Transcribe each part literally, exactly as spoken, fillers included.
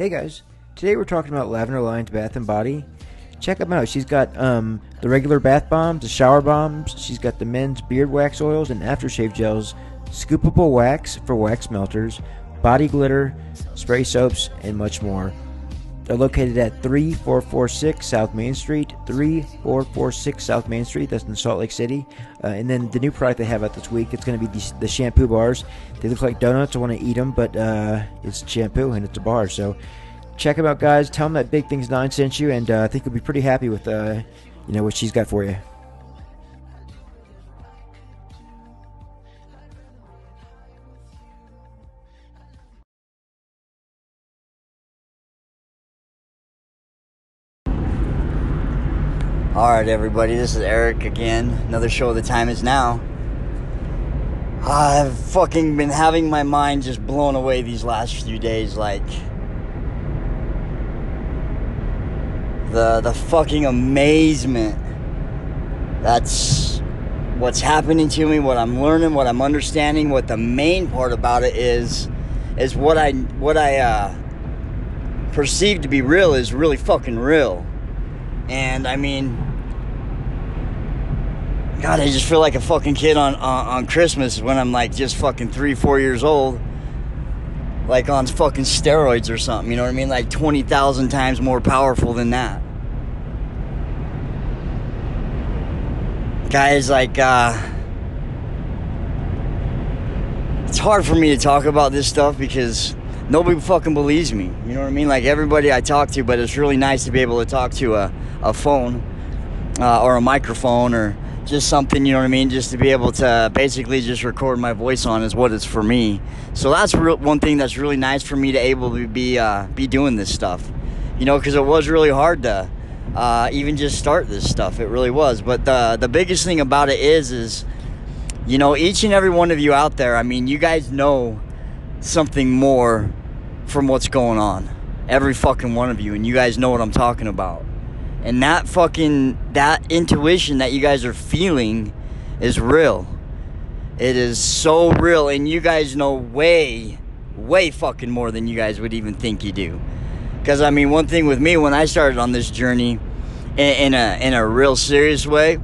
Hey guys, today we're talking about Lavender Lion's Bath and Body. Check them out. She's got um, the regular bath bombs, the shower bombs. She's got the men's beard wax oils and aftershave gels, scoopable wax for wax melters, body glitter, spray soaps, and much more. They're located at three four four six South Main Street, three four four six South Main Street, that's in Salt Lake City. Uh, and then the new product they have out this week, it's going to be the, the shampoo bars. They look like donuts, I want to eat them, but uh, it's shampoo and it's a bar. So check them out, guys. Tell them that Big Things nine sent you, and uh, I think you'll be pretty happy with uh, you know, what she's got for you. Alright everybody, this is Eric again, another show of The Time Is Now. I've fucking been having my mind just blown away these last few days, like the the fucking amazement that's what's happening to me, what I'm learning, what I'm understanding, what the main part about it is is what I what I uh, perceive to be real is really fucking real. And I mean, God, I just feel like a fucking kid on, on on Christmas when I'm like just fucking three, four years old, like on fucking steroids or something. You know what I mean? Like twenty thousand times more powerful than that. Guys, like, uh, it's hard for me to talk about this stuff because nobody fucking believes me. You know what I mean? Like everybody I talk to, but it's really nice to be able to talk to a, a phone uh, or a microphone or just something, you know what I mean? Just to be able to basically just record my voice on is what it's for me. So that's real, one thing that's really nice for me to able to be uh, be doing this stuff. You know, because it was really hard to uh, even just start this stuff. It really was. But the, the biggest thing about it is, is, you know, each and every one of you out there, I mean, you guys know something more from what's going on, every fucking one of you, and you guys know what I'm talking about. And that fucking, that intuition that you guys are feeling is real. It is so real, and you guys know way, way fucking more than you guys would even think you do. Because I mean, one thing with me, when I started on this journey in, in a in a real serious way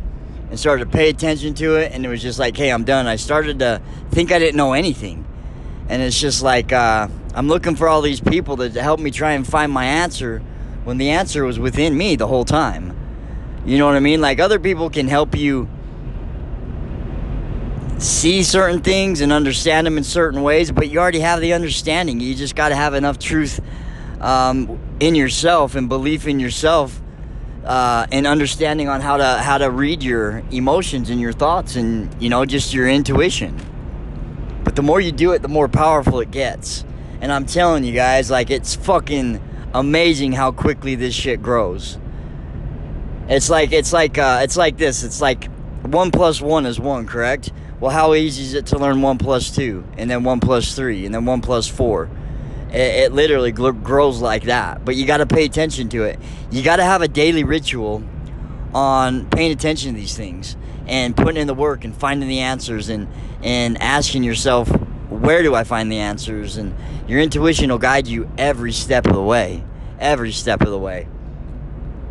and started to pay attention to it, and it was just like, hey, I'm done, I started to think I didn't know anything. And it's just like, uh, I'm looking for all these people to help me try and find my answer when the answer was within me the whole time. You know what I mean? Like, other people can help you see certain things and understand them in certain ways, but you already have the understanding. You just got to have enough truth um, in yourself and belief in yourself uh, and understanding on how to, how to read your emotions and your thoughts and, you know, just your intuition. But the more you do it, the more powerful it gets. And I'm telling you guys, like, it's fucking amazing how quickly this shit grows. It's like, it's like, uh, it's like this. It's like one plus one is one, correct? Well, how easy is it to learn one plus two, and then one plus three, and then one plus four? It, it literally gl- grows like that. But you got to pay attention to it. You got to have a daily ritual on paying attention to these things and putting in the work and finding the answers and, and asking yourself, where do I find the answers? And your intuition will guide you every step of the way, every step of the way.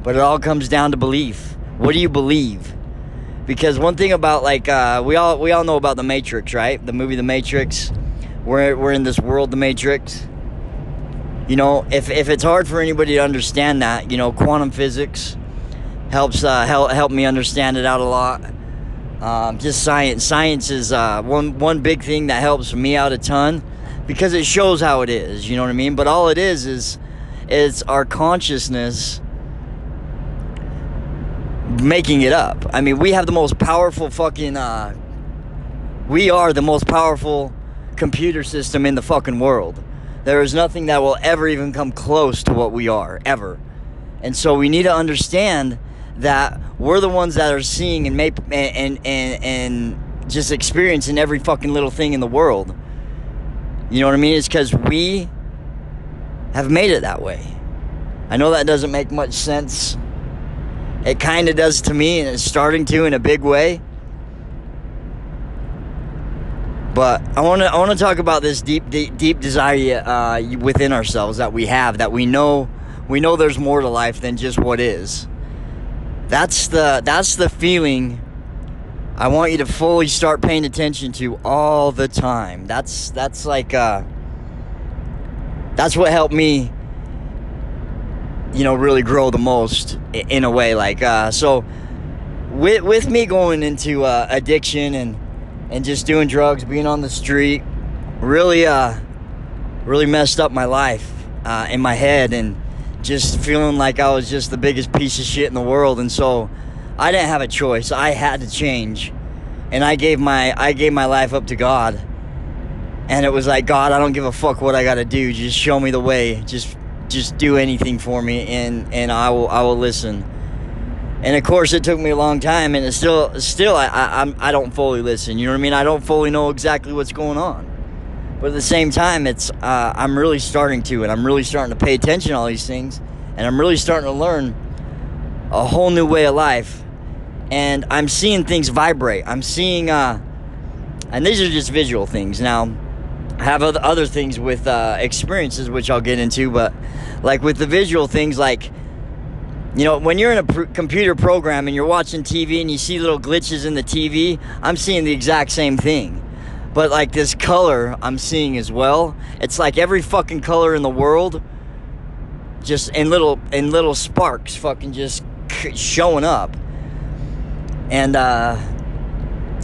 But it all comes down to belief. What do you believe? Because one thing about, like, uh, we all we all know about The Matrix, right? The movie The Matrix. We're, we're in this world, The Matrix. You know, if, if it's hard for anybody to understand that, you know, quantum physics helps uh, help, help me understand it out a lot. Um, just science. Science is uh, one one big thing that helps me out a ton because it shows how it is. You know what I mean? But all it is is it's our consciousness making it up. I mean, we have the most powerful fucking. Uh, we are the most powerful computer system in the fucking world. There is nothing that will ever even come close to what we are ever, and so we need to understand that we're the ones that are seeing and make, and, and and just experiencing every fucking little thing in the world. You know what I mean? It's because we have made it that way. I know that doesn't make much sense. It kind of does to me, and it's starting to in a big way. But I want to I want to talk about this deep deep, deep desire uh, within ourselves that we have, that we know we know there's more to life than just what is. That's the that's the feeling I want you to fully start paying attention to all the time. That's that's like uh, that's what helped me, you know, really grow the most in a way. Like uh, so, with with me going into uh, addiction and and just doing drugs, being on the street, really uh, really messed up my life uh, in my head and just feeling like I was just the biggest piece of shit in the world. And so I didn't have a choice. I had to change. And I gave my I gave my life up to God. And it was like, God, I don't give a fuck what I gotta do. Just show me the way. Just just do anything for me and, and I will I will listen. And of course it took me a long time, and it's still still I I I'm, I don't fully listen. You know what I mean? I don't fully know exactly what's going on. But at the same time, it's uh, I'm really starting to, and I'm really starting to pay attention to all these things, and I'm really starting to learn a whole new way of life, and I'm seeing things vibrate. I'm seeing, uh, and these are just visual things. Now, I have other other things with uh, experiences, which I'll get into, but like with the visual things, like, you know, when you're in a pr- computer program and you're watching T V and you see little glitches in the T V, I'm seeing the exact same thing. But like this color I'm seeing as well. It's like every fucking color in the world, just in little in little sparks, fucking just showing up. And uh,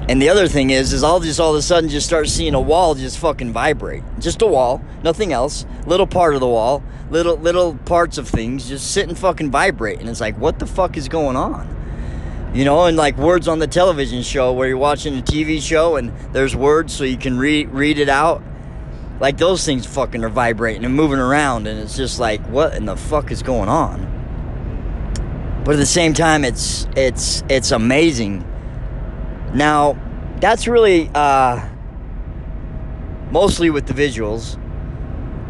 and the other thing is, is I'll just all of a sudden just start seeing a wall just fucking vibrate, just a wall, nothing else. Little part of the wall, little little parts of things just sit and fucking vibrate, and it's like, what the fuck is going on? You know, and like words on the television show where you're watching a T V show and there's words so you can read read it out. Like those things fucking are vibrating and moving around, and it's just like, what in the fuck is going on? But at the same time, it's it's it's amazing. Now, that's really uh, mostly with the visuals,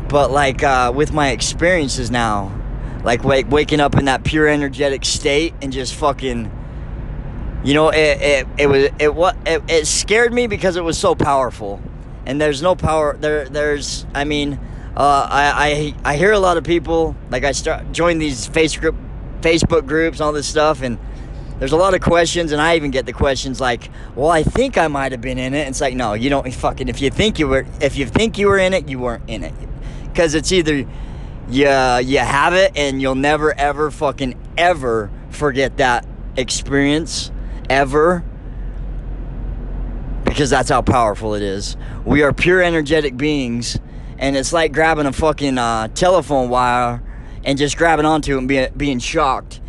but like uh, with my experiences now, like wake, waking up in that pure energetic state and just fucking, you know, it it it was it what it, it scared me because it was so powerful, and there's no power there. There's, I mean, uh, I I I hear a lot of people, like I start join these Facebook Facebook groups, all this stuff, and there's a lot of questions, and I even get the questions like, well, I think I might have been in it. And it's like, no, you don't fucking. If you think you were, if you think you were in it, you weren't in it, because it's either you you have it and you'll never ever fucking ever forget that experience. Ever, because that's how powerful it is. We are pure energetic beings, and it's like grabbing a fucking uh, telephone wire and just grabbing onto it and be, being shocked.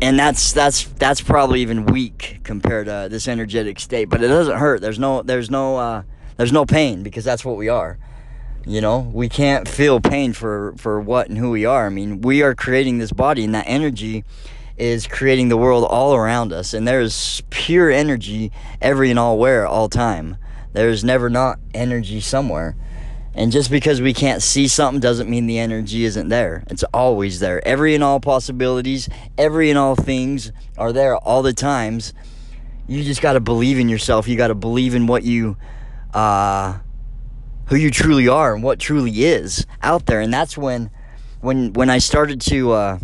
And that's that's that's probably even weak compared to this energetic state, but it doesn't hurt. There's no there's no uh, there's no pain, because that's what we are. You know, we can't feel pain for for what and who we are. I mean, we are creating this body, and that energy is creating the world all around us, and there is pure energy every and all where, all time. There's never not energy somewhere, and just because we can't see something doesn't mean the energy isn't there. It's always there. Every and all possibilities, every and all things are there all the times. You just got to believe in yourself. You got to believe in what you uh who you truly are and what truly is out there. And that's when when when I started to uh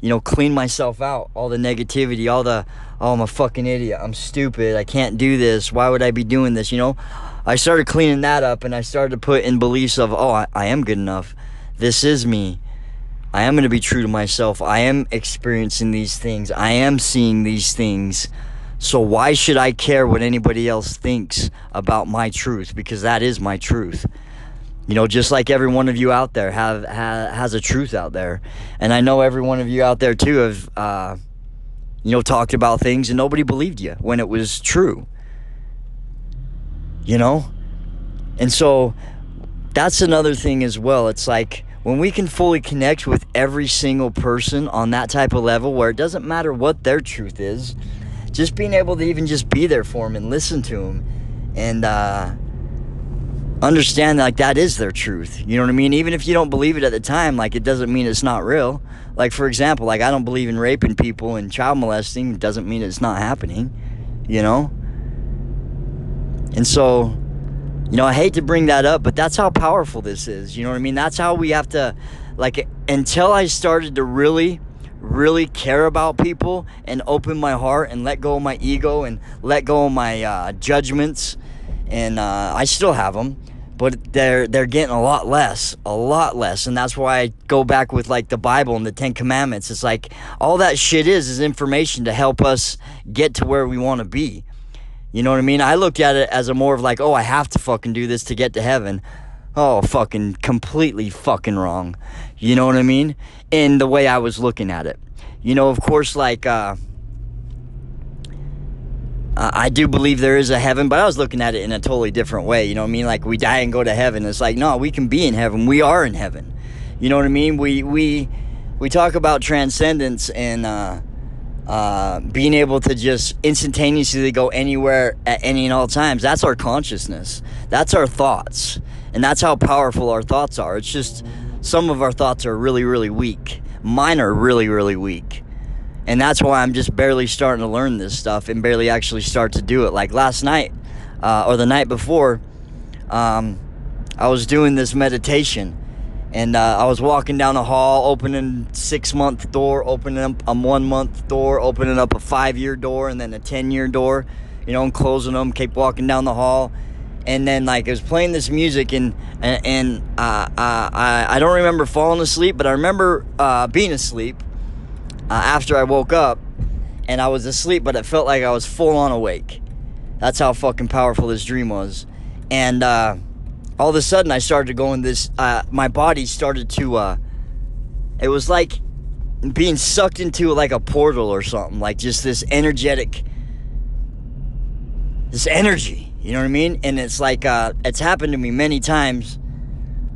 you know, clean myself out, all the negativity, all the, oh, I'm a fucking idiot, I'm stupid, I can't do this, why would I be doing this, you know? I started cleaning that up, and I started to put in beliefs of, oh, I, I am good enough, this is me, I am going to be true to myself, I am experiencing these things, I am seeing these things, so why should I care what anybody else thinks about my truth, because that is my truth. You know, just like every one of you out there have, have has a truth out there. And I know every one of you out there, too, have, uh, you know, talked about things and nobody believed you when it was true. You know? And so that's another thing as well. It's like when we can fully connect with every single person on that type of level where it doesn't matter what their truth is, just being able to even just be there for them and listen to them and, uh... understand like that is their truth. You know what I mean? Even if you don't believe it at the time, like it doesn't mean it's not real. Like for example, like I don't believe in raping people and child molesting, doesn't mean it's not happening, you know? And so, you know, I hate to bring that up, but that's how powerful this is. You know what I mean? That's how we have to, like, until I started to really, really care about people and open my heart and let go of my ego and let go of my uh, judgments, and uh, I still have them, but they're they're getting a lot less, a lot less. And that's why I go back with, like, the Bible and the Ten Commandments. It's like all that shit is is information to help us get to where we want to be. You know what I mean? I looked at it as a more of like, oh, I have to fucking do this to get to heaven. Oh, fucking completely fucking wrong. You know what I mean? In the way I was looking at it. You know, of course, like, uh, I do believe there is a heaven, but I was looking at it in a totally different way. You know what I mean? Like, we die and go to heaven. It's like, no, we can be in heaven. We are in heaven. You know what I mean? We, we, we talk about transcendence and, uh, Uh, being able to just instantaneously go anywhere at any and all times. That's our consciousness. That's our thoughts. And that's how powerful our thoughts are. It's just some of our thoughts are really, really weak. Mine are really, really weak. And that's why I'm just barely starting to learn this stuff and barely actually start to do it. Like last night, uh, or the night before, um, I was doing this meditation. And uh, I was walking down the hall, opening six-month door, opening up a one-month door, opening up a five-year door, and then a ten-year door, you know, and closing them, keep walking down the hall. And then, like, I was playing this music, and and, and uh, I, I don't remember falling asleep, but I remember uh, being asleep uh, after I woke up, and I was asleep, but it felt like I was full-on awake. That's how fucking powerful this dream was. And, uh... all of a sudden, I started going this, uh, my body started to, uh, it was like being sucked into like a portal or something, like just this energetic, this energy, you know what I mean? And it's like, uh, it's happened to me many times,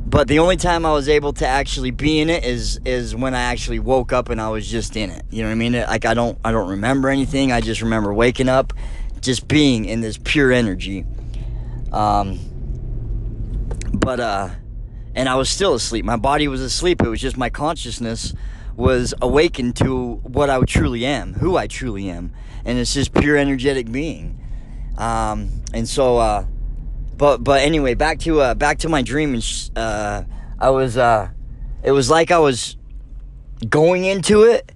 but the only time I was able to actually be in it is, is when I actually woke up and I was just in it, you know what I mean? Like, I don't, I don't remember anything, I just remember waking up, just being in this pure energy, um... But, uh, and I was still asleep. My body was asleep. It was just my consciousness was awakened to what I truly am, who I truly am. And it's just pure energetic being. Um, and so, uh, but, but anyway, back to, uh, back to my dream. And sh- uh, I was, uh, it was like I was going into it,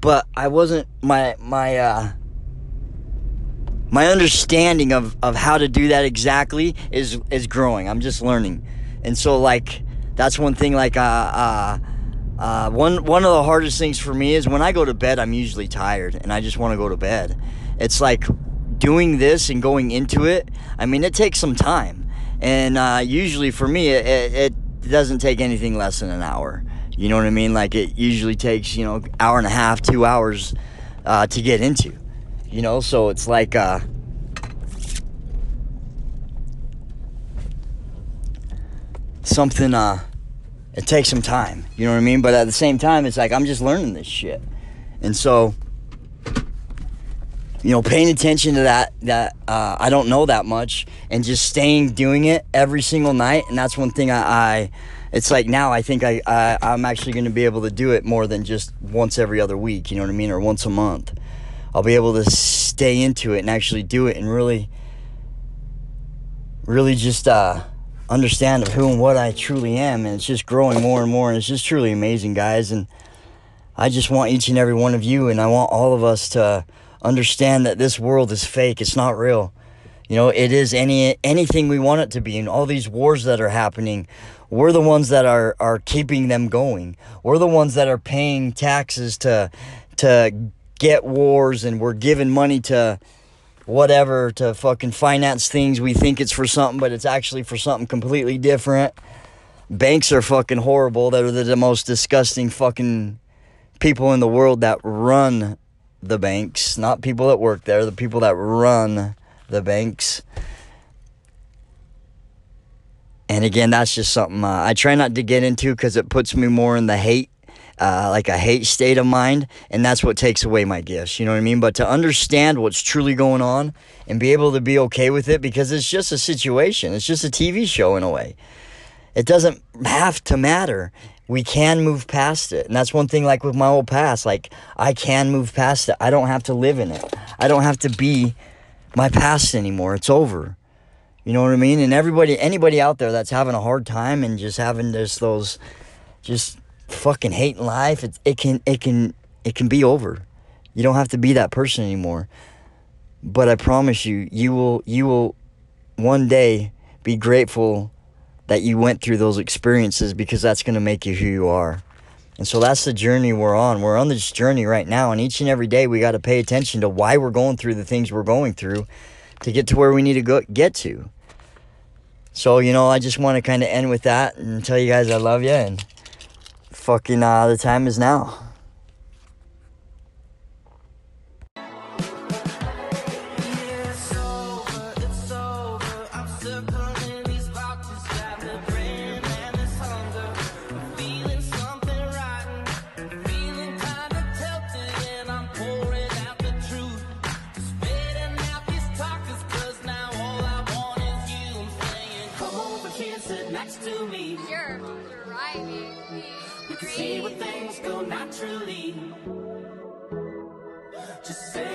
but I wasn't, my, my, uh, my understanding of, of how to do that exactly is, is growing. I'm just learning. And so, like, that's one thing, like, uh, uh, uh, one, one of the hardest things for me is when I go to bed, I'm usually tired and I just want to go to bed. It's like doing this and going into it. I mean, it takes some time. And, uh, usually for me, it, it, it doesn't take anything less than an hour. You know what I mean? Like, it usually takes, you know, hour and a half, two hours, uh, to get into. You know, so it's like, uh, something, uh, it takes some time, you know what I mean? But at the same time, it's like, I'm just learning this shit. And so, you know, paying attention to that, that, uh, I don't know that much and just staying doing it every single night. And that's one thing I, I it's like now I think I, I I'm actually going to be able to do it more than just once every other week, you know what I mean? Or once a month. I'll be able to stay into it and actually do it and really, really just uh, understand of who and what I truly am. And it's just growing more and more. And it's just truly amazing, guys. And I just want each and every one of you, and I want all of us to understand that this world is fake. It's not real. You know, it is any anything we want it to be. And all these wars that are happening, we're the ones that are, are keeping them going. We're the ones that are paying taxes to to. get wars, and we're giving money to whatever to fucking finance things. We think it's for something, but it's actually for something completely different. Banks are fucking horrible. They're the most disgusting fucking people in the world that run the banks. Not people that work there, the people that run the banks. And again, that's just something uh, I try not to get into because it puts me more in the hate. Uh, like a hate state of mind, and that's what takes away my gifts, you know what I mean? But to understand what's truly going on and be able to be okay with it, because it's just a situation. It's just a T V show in a way. It doesn't have to matter. We can move past it. And that's one thing, like with my old past, like I can move past it. I don't have to live in it. I don't have to be my past anymore. It's over. You know what I mean? And everybody, anybody out there that's having a hard time and just having this, those, just fucking hating life, it, it can, it can, it can be over. You don't have to be that person anymore. But I promise you, you will, you will one day be grateful that you went through those experiences, because that's going to make you who you are. And so that's the journey we're on. We're on this journey right now, and each and every day we got to pay attention to why we're going through the things we're going through to get to where we need to go, get to. So, you know, I just want to kind of end with that and tell you guys I love you, and fucking uh, the time is now. Just say